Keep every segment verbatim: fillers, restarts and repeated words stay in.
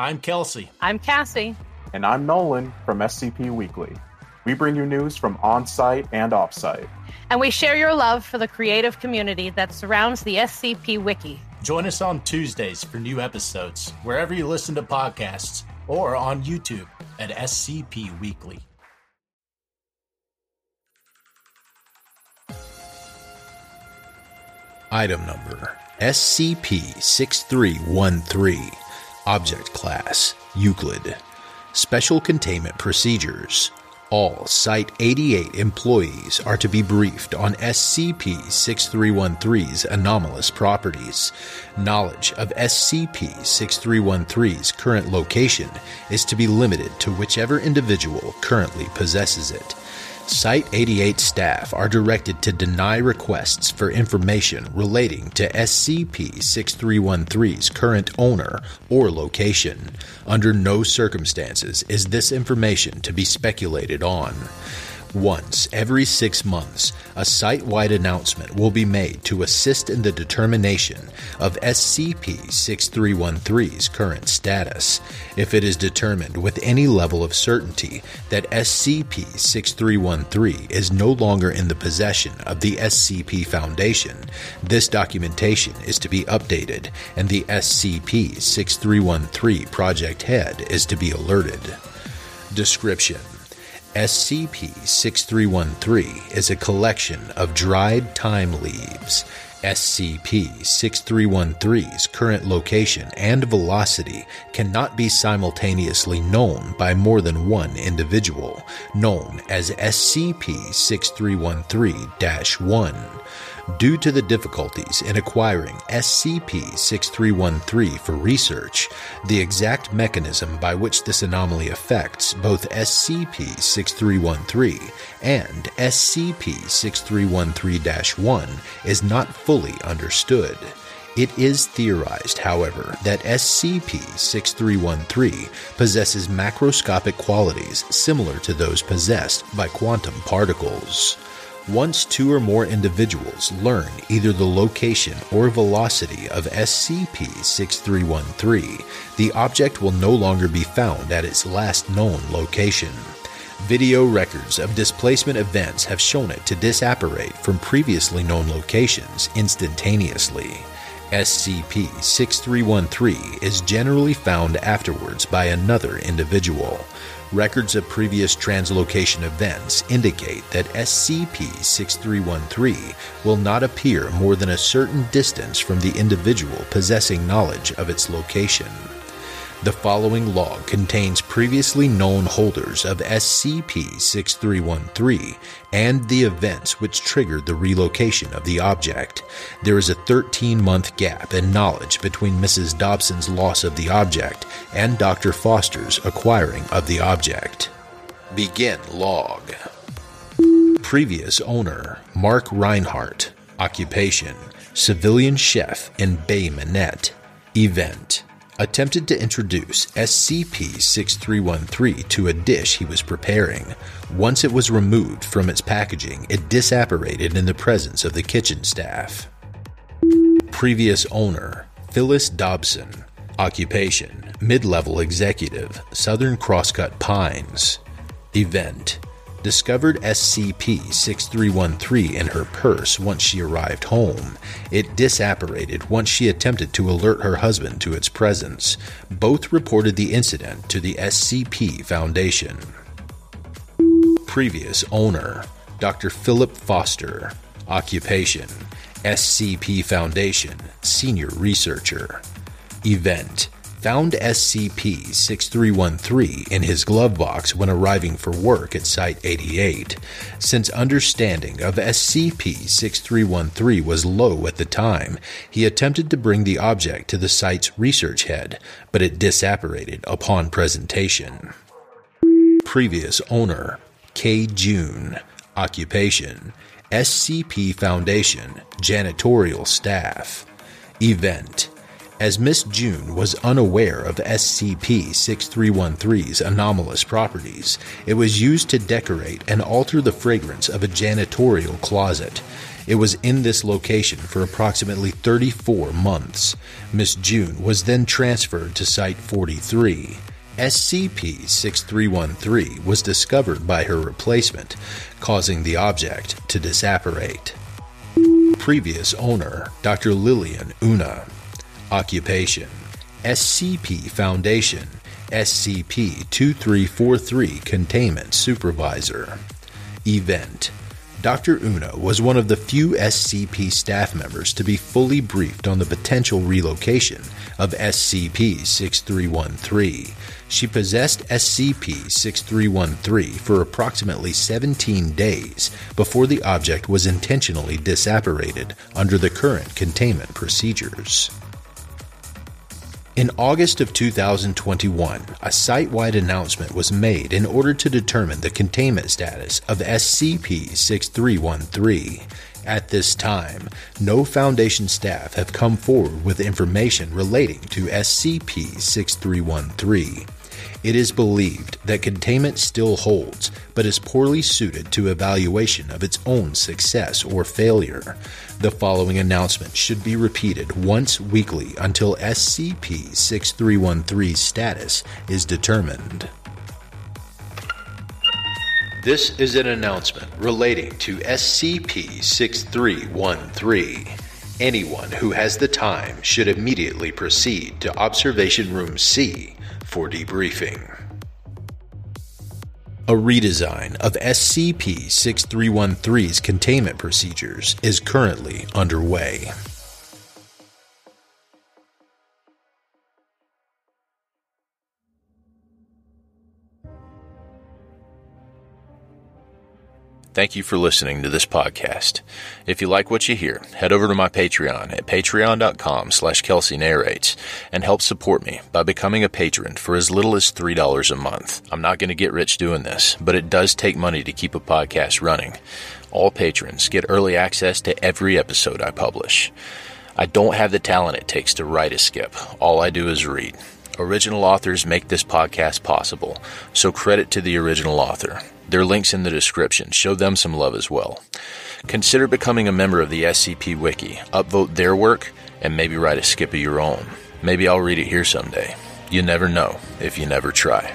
I'm Kelsey. I'm Cassie. And I'm Nolan from S C P Weekly. We bring you news from on-site and off-site. And we share your love for the creative community that surrounds the S C P Wiki. Join us on Tuesdays for new episodes, wherever you listen to podcasts, or on YouTube at S C P Weekly. Item number S C P sixty-three thirteen. Object class Euclid. Special containment procedures. All Site eighty-eight employees are to be briefed on S C P sixty-three thirteen's anomalous properties. Knowledge of S C P sixty-three thirteen's current location is to be limited to whichever individual currently possesses it. Site eighty-eight staff are directed to deny requests for information relating to S C P sixty-three thirteen's current owner or location. Under no circumstances is this information to be speculated on. Once every six months, a site-wide announcement will be made to assist in the determination of S C P sixty-three thirteen's current status. If it is determined with any level of certainty that S C P sixty-three thirteen is no longer in the possession of the S C P Foundation, this documentation is to be updated and the S C P sixty-three thirteen project head is to be alerted. Description: S C P sixty-three thirteen is a collection of dried thyme leaves. S C P sixty-three thirteen's current location and velocity cannot be simultaneously known by more than one individual, known as S C P sixty-three thirteen dash one. Due to the difficulties in acquiring S C P sixty-three thirteen for research, the exact mechanism by which this anomaly affects both S C P sixty-three thirteen and S C P sixty-three thirteen dash one is not fully understood. It is theorized, however, that S C P sixty-three thirteen possesses macroscopic qualities similar to those possessed by quantum particles. Once two or more individuals learn either the location or velocity of S C P sixty-three thirteen, the object will no longer be found at its last known location. Video records of displacement events have shown it to disapparate from previously known locations instantaneously. S C P sixty-three thirteen is generally found afterwards by another individual. Records of previous translocation events indicate that S C P sixty-three thirteen will not appear more than a certain distance from the individual possessing knowledge of its location. The following log contains previously known holders of S C P sixty-three thirteen and the events which triggered the relocation of the object. There is a thirteen-month gap in knowledge between Missus Dobson's loss of the object and Doctor Foster's acquiring of the object. Begin log. Previous owner, Mark Reinhardt. Occupation, civilian chef in Bay Minette. Event: attempted to introduce S C P sixty-three thirteen to a dish he was preparing. Once it was removed from its packaging, it disapparated in the presence of the kitchen staff. Previous owner, Phyllis Dobson. Occupation, mid-level executive, Southern Crosscut Pines. Event: discovered S C P sixty-three thirteen in her purse once she arrived home. It disapparated once she attempted to alert her husband to its presence. Both reported the incident to the S C P Foundation. Previous owner, Doctor Philip Foster. Occupation, S C P Foundation senior researcher. Event: found S C P sixty-three thirteen in his glove box when arriving for work at Site eighty-eight. Since understanding of S C P sixty-three thirteen was low at the time, he attempted to bring the object to the site's research head, but it disapparated upon presentation. Previous owner, K. June. Occupation, S C P Foundation janitorial staff. Event: as Miss June was unaware of S C P sixty-three thirteen's anomalous properties, it was used to decorate and alter the fragrance of a janitorial closet. It was in this location for approximately thirty-four months. Miss June was then transferred to Site forty-three. S C P sixty-three thirteen was discovered by her replacement, causing the object to disapparate. Previous owner, Doctor Lillian Una. Occupation, S C P Foundation, S C P twenty-three forty-three Containment Supervisor. Event, Doctor Una was one of the few S C P staff members to be fully briefed on the potential relocation of S C P sixty-three thirteen. She possessed S C P sixty-three thirteen for approximately seventeen days before the object was intentionally disapparated under the current containment procedures. In August of two thousand twenty-one, a site-wide announcement was made in order to determine the containment status of S C P sixty-three thirteen. At this time, no Foundation staff have come forward with information relating to S C P sixty-three thirteen. It is believed that containment still holds, but is poorly suited to evaluation of its own success or failure. The following announcement should be repeated once weekly until S C P sixty-three thirteen's status is determined. This is an announcement relating to S C P sixty-three thirteen. Anyone who has the time should immediately proceed to Observation Room C for debriefing. A redesign of S C P sixty-three thirteen's containment procedures is currently underway. Thank you for listening to this podcast. If you like what you hear, head over to my Patreon at patreon.com slash Kelsey Narrates and help support me by becoming a patron for as little as three dollars a month. I'm not going to get rich doing this, but it does take money to keep a podcast running. All patrons get early access to every episode I publish. I don't have the talent it takes to write a skip. All I do is read. Original authors make this podcast possible, so credit to the original author. Their links in the description. Show them some love as well. Consider becoming a member of the S C P Wiki. Upvote their work and maybe write a skip of your own. Maybe I'll read it here someday. You never know if you never try.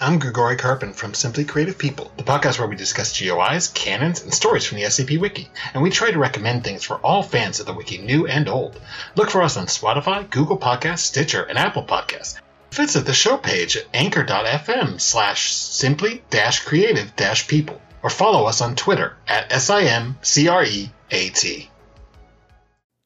I'm Grigory Karpen from Simply Creative People, the podcast where we discuss G O Is, canons, and stories from the S C P Wiki, and we try to recommend things for all fans of the Wiki, new and old. Look for us on Spotify, Google Podcasts, Stitcher, and Apple Podcasts. Visit the show page at anchor.fm slash simply-creative-people, or follow us on Twitter at S I M C R E A T.